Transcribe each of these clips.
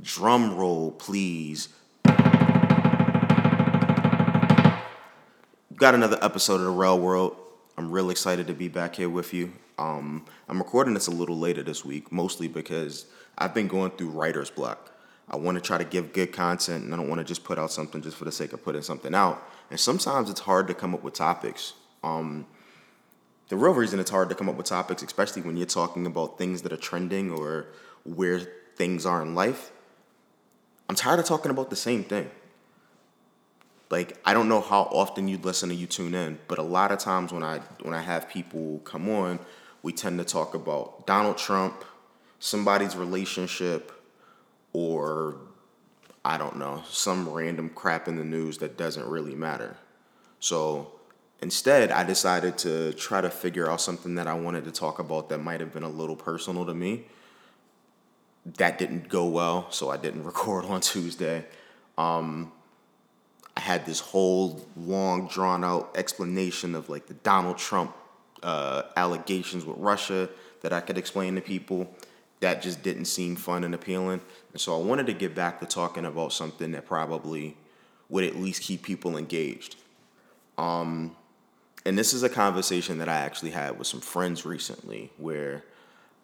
Drum roll, please. Got another episode of The Rail World. I'm real excited to be back here with you. I'm recording this a little later this week, mostly because I've been going through writer's block. I want to try to give good content, and I don't want to just put out something just for the sake of putting something out. And sometimes it's hard to come up with topics. The real reason it's hard to come up with topics, especially when you're talking about things that are trending or where things are in life, I'm tired of talking about the same thing. Like, I don't know how often you listen or you tune in, but a lot of times when I have people come on, we tend to talk about Donald Trump, somebody's relationship, or, I don't know, some random crap in the news that doesn't really matter. So instead, I decided to try to figure out something that I wanted to talk about that might have been a little personal to me. That didn't go well, so I didn't record on Tuesday. I had this whole long, drawn-out explanation of like the Donald Trump allegations with Russia that I could explain to people. That just didn't seem fun and appealing. And so I wanted to get back to talking about something that probably would at least keep people engaged. And this is a conversation that I actually had with some friends recently where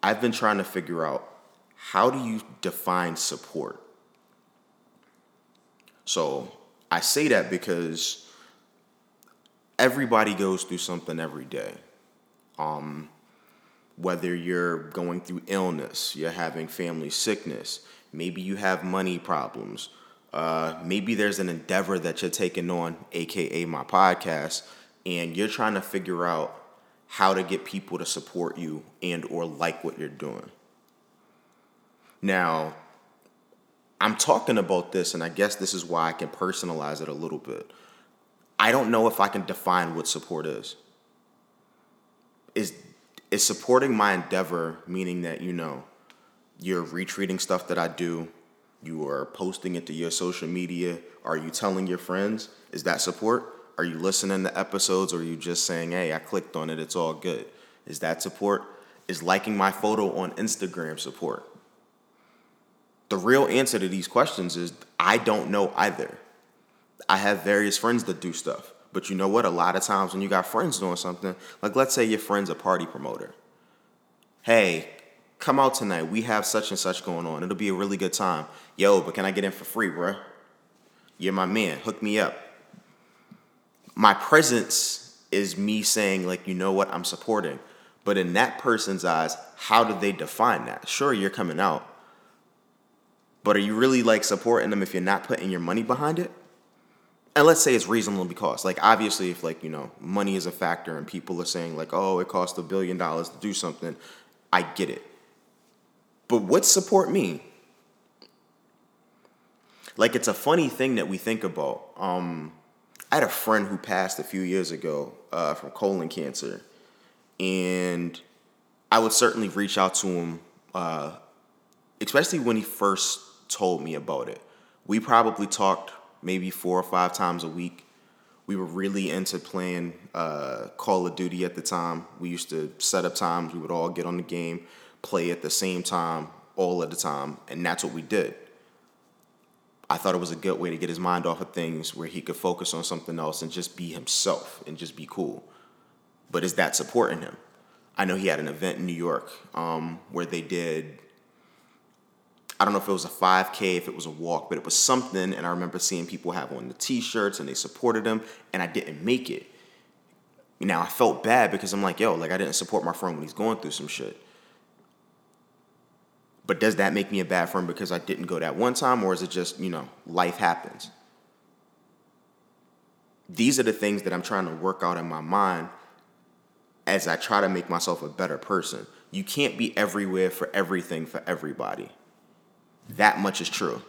I've been trying to figure out, how do you define support? So I say that because everybody goes through something every day. Whether you're going through illness, you're having family sickness, maybe you have money problems, maybe there's an endeavor that you're taking on, aka my podcast, and you're trying to figure out how to get people to support you and or like what you're doing. Now, I'm talking about this, and I guess this is why I can personalize it a little bit. I don't know if I can define what support is. Is supporting my endeavor meaning that, you know, you're retweeting stuff that I do, you are posting it to your social media, are you telling your friends? Is that support? Are you listening to episodes, or are you just saying, hey, I clicked on it, it's all good? Is that support? Is liking my photo on Instagram support? The real answer to these questions is I don't know either. I have various friends that do stuff. But you know what? A lot of times when you got friends doing something, like let's say your friend's a party promoter. Hey, come out tonight. We have such and such going on. It'll be a really good time. Yo, but can I get in for free, bro? You're my man. Hook me up. My presence is me saying, like, you know what? I'm supporting. But in that person's eyes, how do they define that? Sure, you're coming out. But are you really, like, supporting them if you're not putting your money behind it? And let's say it's reasonably cost. Like, obviously, if, like, you know, money is a factor and people are saying, like, oh, it costs $1 billion to do something, I get it. But what's support mean? Like, it's a funny thing that we think about. I had a friend who passed a few years ago from colon cancer. And I would certainly reach out to him, especially when he first told me about it. We probably talked maybe 4 or 5 times a week. We were really into playing Call of Duty at the time. We used to set up times. We would all get on the game, play at the same time, all at the time, and that's what we did. I thought it was a good way to get his mind off of things where he could focus on something else and just be himself and just be cool. But is that supporting him? I know he had an event in New York where they did, I don't know if it was a 5K, if it was a walk, but it was something, and I remember seeing people have on the T-shirts, and they supported him, and I didn't make it. Now, I felt bad because I'm like, yo, like, I didn't support my friend when he's going through some shit. But does that make me a bad friend because I didn't go that one time, or is it just, you know, life happens? These are the things that I'm trying to work out in my mind as I try to make myself a better person. You can't be everywhere for everything for everybody. That much is true.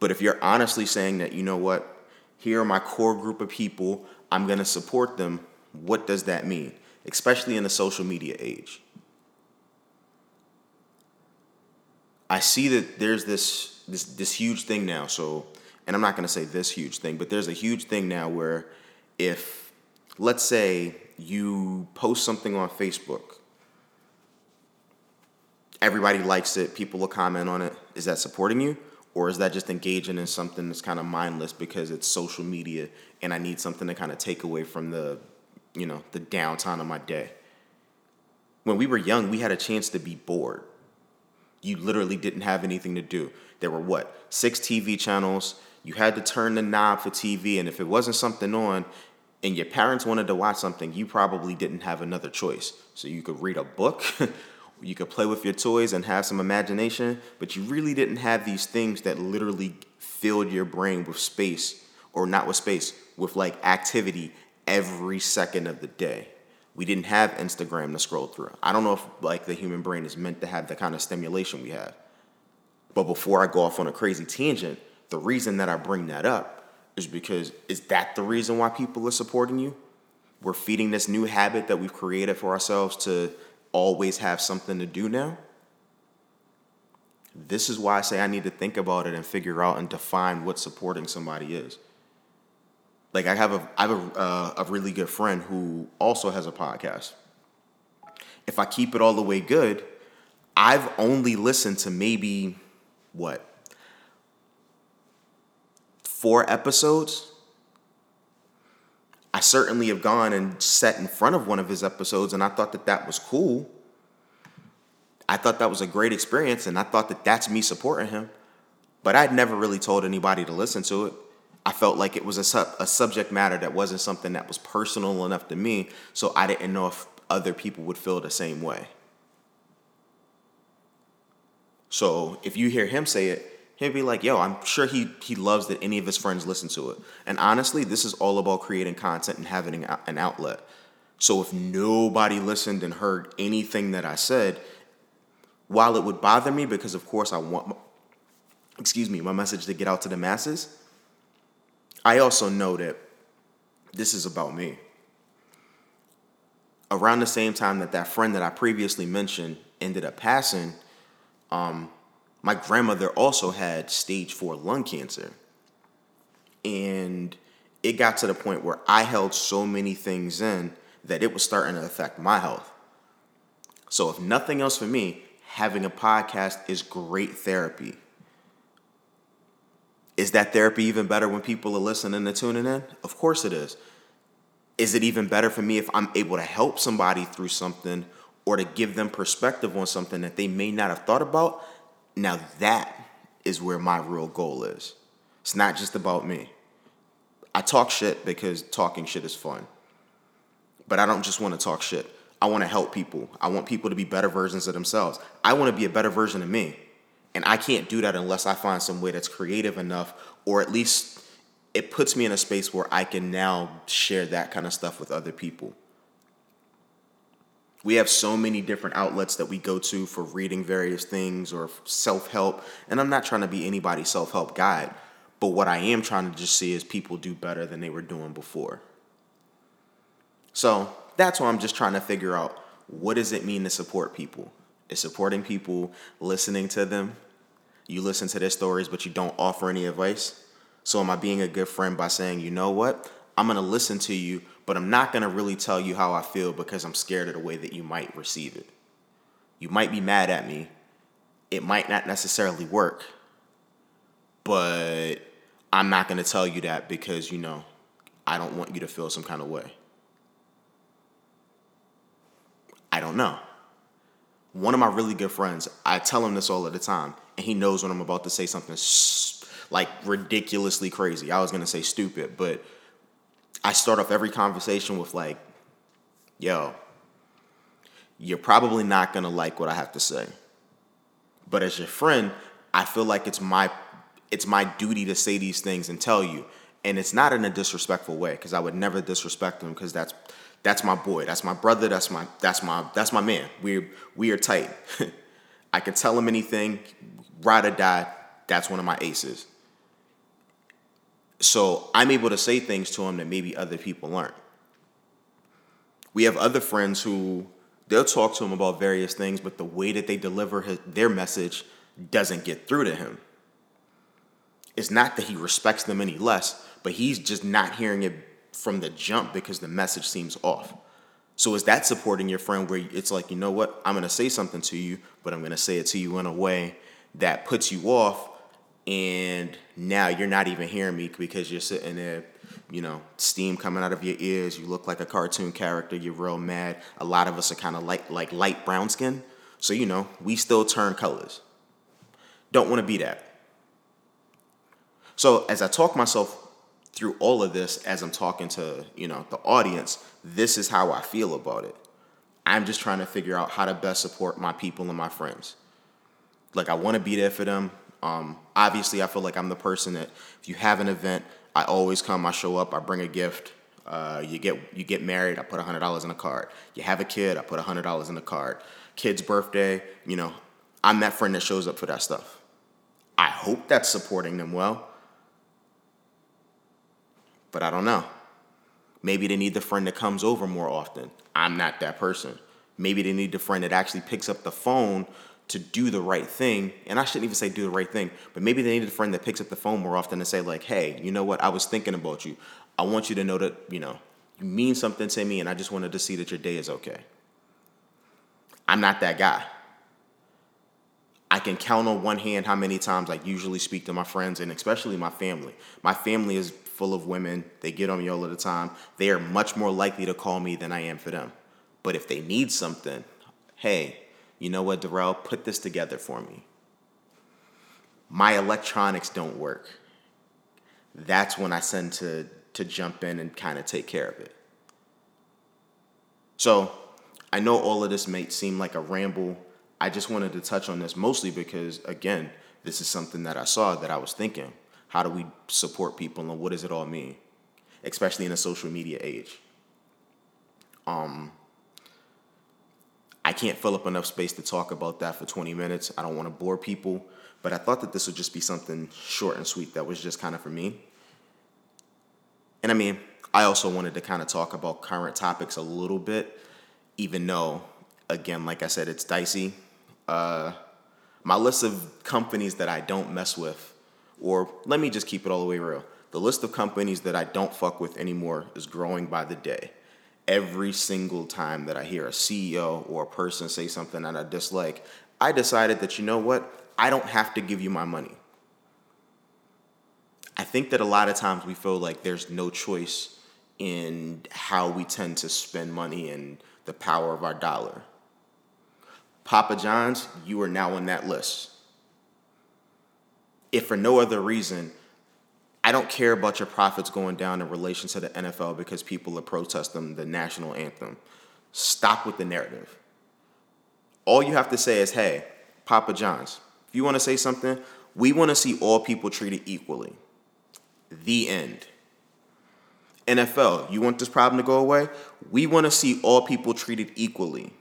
But if you're honestly saying that, you know what, here are my core group of people, I'm going to support them, what does that mean? Especially in the social media age. I see that there's this huge thing now, so, and I'm not going to say this huge thing, but there's a huge thing now where if, let's say, you post something on Facebook everybody likes it, people will comment on it. Is that supporting you? Or is that just engaging in something that's kind of mindless because it's social media and I need something to kind of take away from the, you know, the downtime of my day? When we were young, we had a chance to be bored. You literally didn't have anything to do. There were, 6 TV channels. You had to turn the knob for TV, and if it wasn't something on and your parents wanted to watch something, you probably didn't have another choice. So you could read a book, you could play with your toys and have some imagination, but you really didn't have these things that literally filled your brain with space, or not with space, with like activity every second of the day. We didn't have Instagram to scroll through. I don't know if like the human brain is meant to have the kind of stimulation we have. But before I go off on a crazy tangent, the reason that I bring that up is because, is that the reason why people are supporting you? We're feeding this new habit that we've created for ourselves to always have something to do now. This is why I say I need to think about it and figure out and define what supporting somebody is. Like I have a really good friend who also has a podcast. If I keep it all the way good, I've only listened to maybe 4 episodes. I certainly have gone and sat in front of one of his episodes, and I thought that that was cool. I thought that was a great experience, and I thought that that's me supporting him. But I'd never really told anybody to listen to it. I felt like it was a subject matter that wasn't something that was personal enough to me, so I didn't know if other people would feel the same way. So if you hear him say it, he'd be like, yo, I'm sure he loves that any of his friends listen to it. And honestly, this is all about creating content and having an outlet. So if nobody listened and heard anything that I said, while it would bother me, because of course I want my message to get out to the masses, I also know that this is about me. Around the same time that friend that I previously mentioned ended up passing, my grandmother also had stage 4 lung cancer. And it got to the point where I held so many things in that it was starting to affect my health. So if nothing else for me, having a podcast is great therapy. Is that therapy even better when people are listening and tuning in? Of course it is. Is it even better for me if I'm able to help somebody through something or to give them perspective on something that they may not have thought about? Now that is where my real goal is. It's not just about me. I talk shit because talking shit is fun. But I don't just want to talk shit. I want to help people. I want people to be better versions of themselves. I want to be a better version of me. And I can't do that unless I find some way that's creative enough, or at least it puts me in a space where I can now share that kind of stuff with other people. We have so many different outlets that we go to for reading various things or self-help. And I'm not trying to be anybody's self-help guide, but what I am trying to just see is people do better than they were doing before. So that's why I'm just trying to figure out, what does it mean to support people? Is supporting people listening to them? You listen to their stories, but you don't offer any advice. So am I being a good friend by saying, you know what? I'm going to listen to you, but I'm not going to really tell you how I feel because I'm scared of the way that you might receive it. You might be mad at me. It might not necessarily work, but I'm not going to tell you that because, you know, I don't want you to feel some kind of way. I don't know. One of my really good friends, I tell him this all of the time, and he knows when I'm about to say something like ridiculously crazy. I was going to say stupid, but I start off every conversation with like, yo, you're probably not going to like what I have to say. But as your friend, I feel like it's my duty to say these things and tell you. And it's not in a disrespectful way, because I would never disrespect him, because that's my boy. That's my brother. That's my man. We are tight. I can tell him anything, ride or die. That's one of my aces. So I'm able to say things to him that maybe other people aren't. We have other friends who they'll talk to him about various things, but the way that they deliver their message doesn't get through to him. It's not that he respects them any less, but he's just not hearing it from the jump because the message seems off. So is that supporting your friend where it's like, you know what, I'm going to say something to you, but I'm going to say it to you in a way that puts you off, and now you're not even hearing me because you're sitting there, you know, steam coming out of your ears, you look like a cartoon character, you're real mad. A lot of us are kind of light brown skin. So, you know, we still turn colors. Don't want to be that. So as I talk myself through all of this, as I'm talking to, you know, the audience, this is how I feel about it. I'm just trying to figure out how to best support my people and my friends. Like, I want to be there for them. Obviously, I feel like I'm the person that if you have an event, I always come, I show up, I bring a gift. You get married, I put $100 in a card. You have a kid, I put $100 in a card. Kid's birthday, you know, I'm that friend that shows up for that stuff. I hope that's supporting them well. But I don't know. Maybe they need the friend that comes over more often. I'm not that person. Maybe they need the friend that actually picks up the phone to do the right thing. And I shouldn't even say do the right thing, but maybe they need a friend that picks up the phone more often and say like, hey, you know what? I was thinking about you. I want you to know that, you know, you mean something to me, and I just wanted to see that your day is okay. I'm not that guy. I can count on one hand how many times I usually speak to my friends and especially my family. My family is full of women. They get on me all of the time. They are much more likely to call me than I am for them. But if they need something, hey, you know what, Darrell, put this together for me. My electronics don't work. That's when I tend to jump in and kind of take care of it. So I know all of this may seem like a ramble. I just wanted to touch on this mostly because, again, this is something that I saw that I was thinking. How do we support people and what does it all mean? Especially in a social media age. I can't fill up enough space to talk about that for 20 minutes. I don't want to bore people, but I thought that this would just be something short and sweet that was just kind of for me. And I mean, I also wanted to kind of talk about current topics a little bit, even though, again, like I said, it's dicey. My list of companies that I don't mess with, or let me just keep it all the way real. The list of companies that I don't fuck with anymore is growing by the day. Every single time that I hear a CEO or a person say something that I dislike, I decided that, you know what? I don't have to give you my money. I think that a lot of times we feel like there's no choice in how we tend to spend money and the power of our dollar. Papa John's, you are now on that list. If for no other reason, I don't care about your profits going down in relation to the NFL because people are protesting the national anthem. Stop with the narrative. All you have to say is, hey, Papa John's, if you want to say something, we want to see all people treated equally. The end. NFL, you want this problem to go away? We want to see all people treated equally.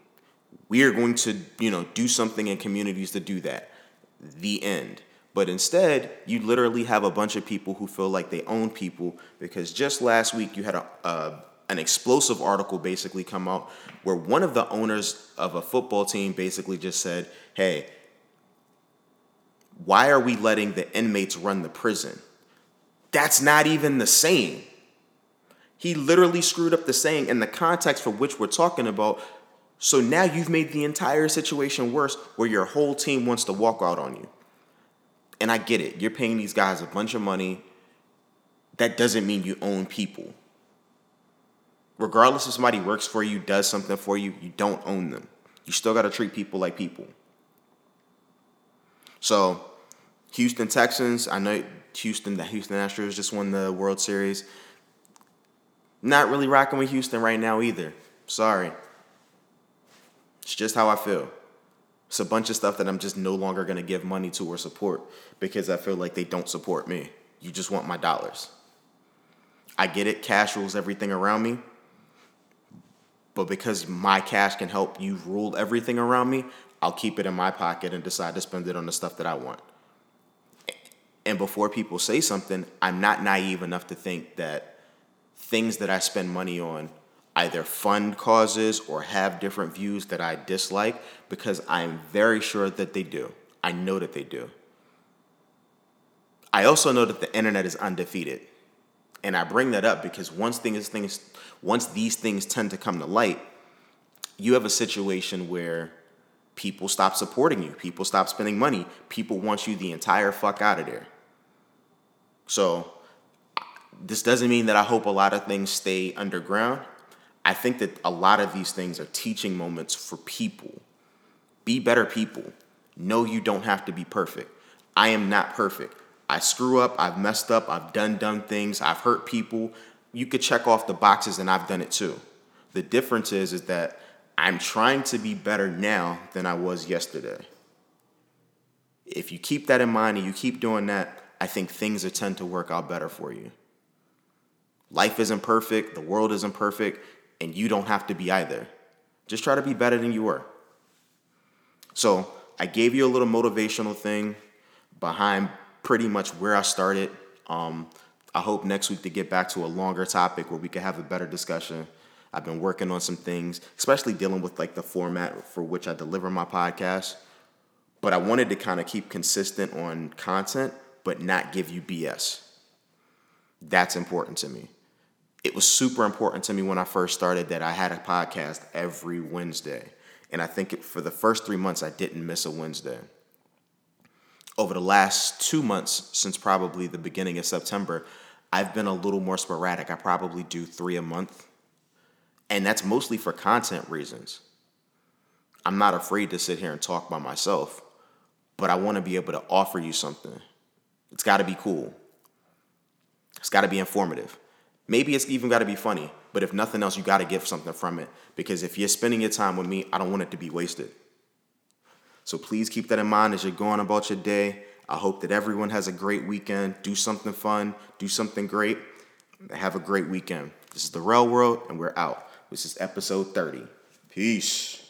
We are going to, you know, do something in communities to do that. The end. But instead, you literally have a bunch of people who feel like they own people because just last week you had an explosive article basically come out where one of the owners of a football team basically just said, hey, why are we letting the inmates run the prison? That's not even the saying. He literally screwed up the saying and the context for which we're talking about. So now you've made the entire situation worse where your whole team wants to walk out on you. And I get it. You're paying these guys a bunch of money. That doesn't mean you own people. Regardless if somebody works for you, does something for you, you don't own them. You still got to treat people like people. So Houston Texans, I know the Houston Astros just won the World Series. Not really rocking with Houston right now either. Sorry. It's just how I feel. It's a bunch of stuff that I'm just no longer going to give money to or support because I feel like they don't support me. You just want my dollars. I get it. Cash rules everything around me. But because my cash can help you rule everything around me, I'll keep it in my pocket and decide to spend it on the stuff that I want. And before people say something, I'm not naive enough to think that things that I spend money on either fund causes or have different views that I dislike, because I'm very sure that they do. I know that they do. I also know that the internet is undefeated. And I bring that up because once these things tend to come to light, you have a situation where people stop supporting you. People stop spending money. People want you the entire fuck out of there. So this doesn't mean that I hope a lot of things stay underground. I think that a lot of these things are teaching moments for people. Be better people. No, you don't have to be perfect. I am not perfect. I screw up. I've messed up. I've done dumb things. I've hurt people. You could check off the boxes, and I've done it too. The difference is that I'm trying to be better now than I was yesterday. If you keep that in mind and you keep doing that, I think things will tend to work out better for you. Life isn't perfect. The world isn't perfect. And you don't have to be either. Just try to be better than you were. So I gave you a little motivational thing behind pretty much where I started. I hope next week to get back to a longer topic where we can have a better discussion. I've been working on some things, especially dealing with like the format for which I deliver my podcast. But I wanted to kind of keep consistent on content, but not give you BS. That's important to me. It was super important to me when I first started that I had a podcast every Wednesday. And I think for the first 3 months, I didn't miss a Wednesday. Over the last 2 months, since probably the beginning of September, I've been a little more sporadic. I probably do 3 a month. And that's mostly for content reasons. I'm not afraid to sit here and talk by myself, but I want to be able to offer you something. It's got to be cool. It's got to be informative. Maybe it's even got to be funny, but if nothing else, you got to get something from it. Because if you're spending your time with me, I don't want it to be wasted. So please keep that in mind as you're going about your day. I hope that everyone has a great weekend. Do something fun. Do something great. Have a great weekend. This is The Real World, and we're out. This is episode 30. Peace.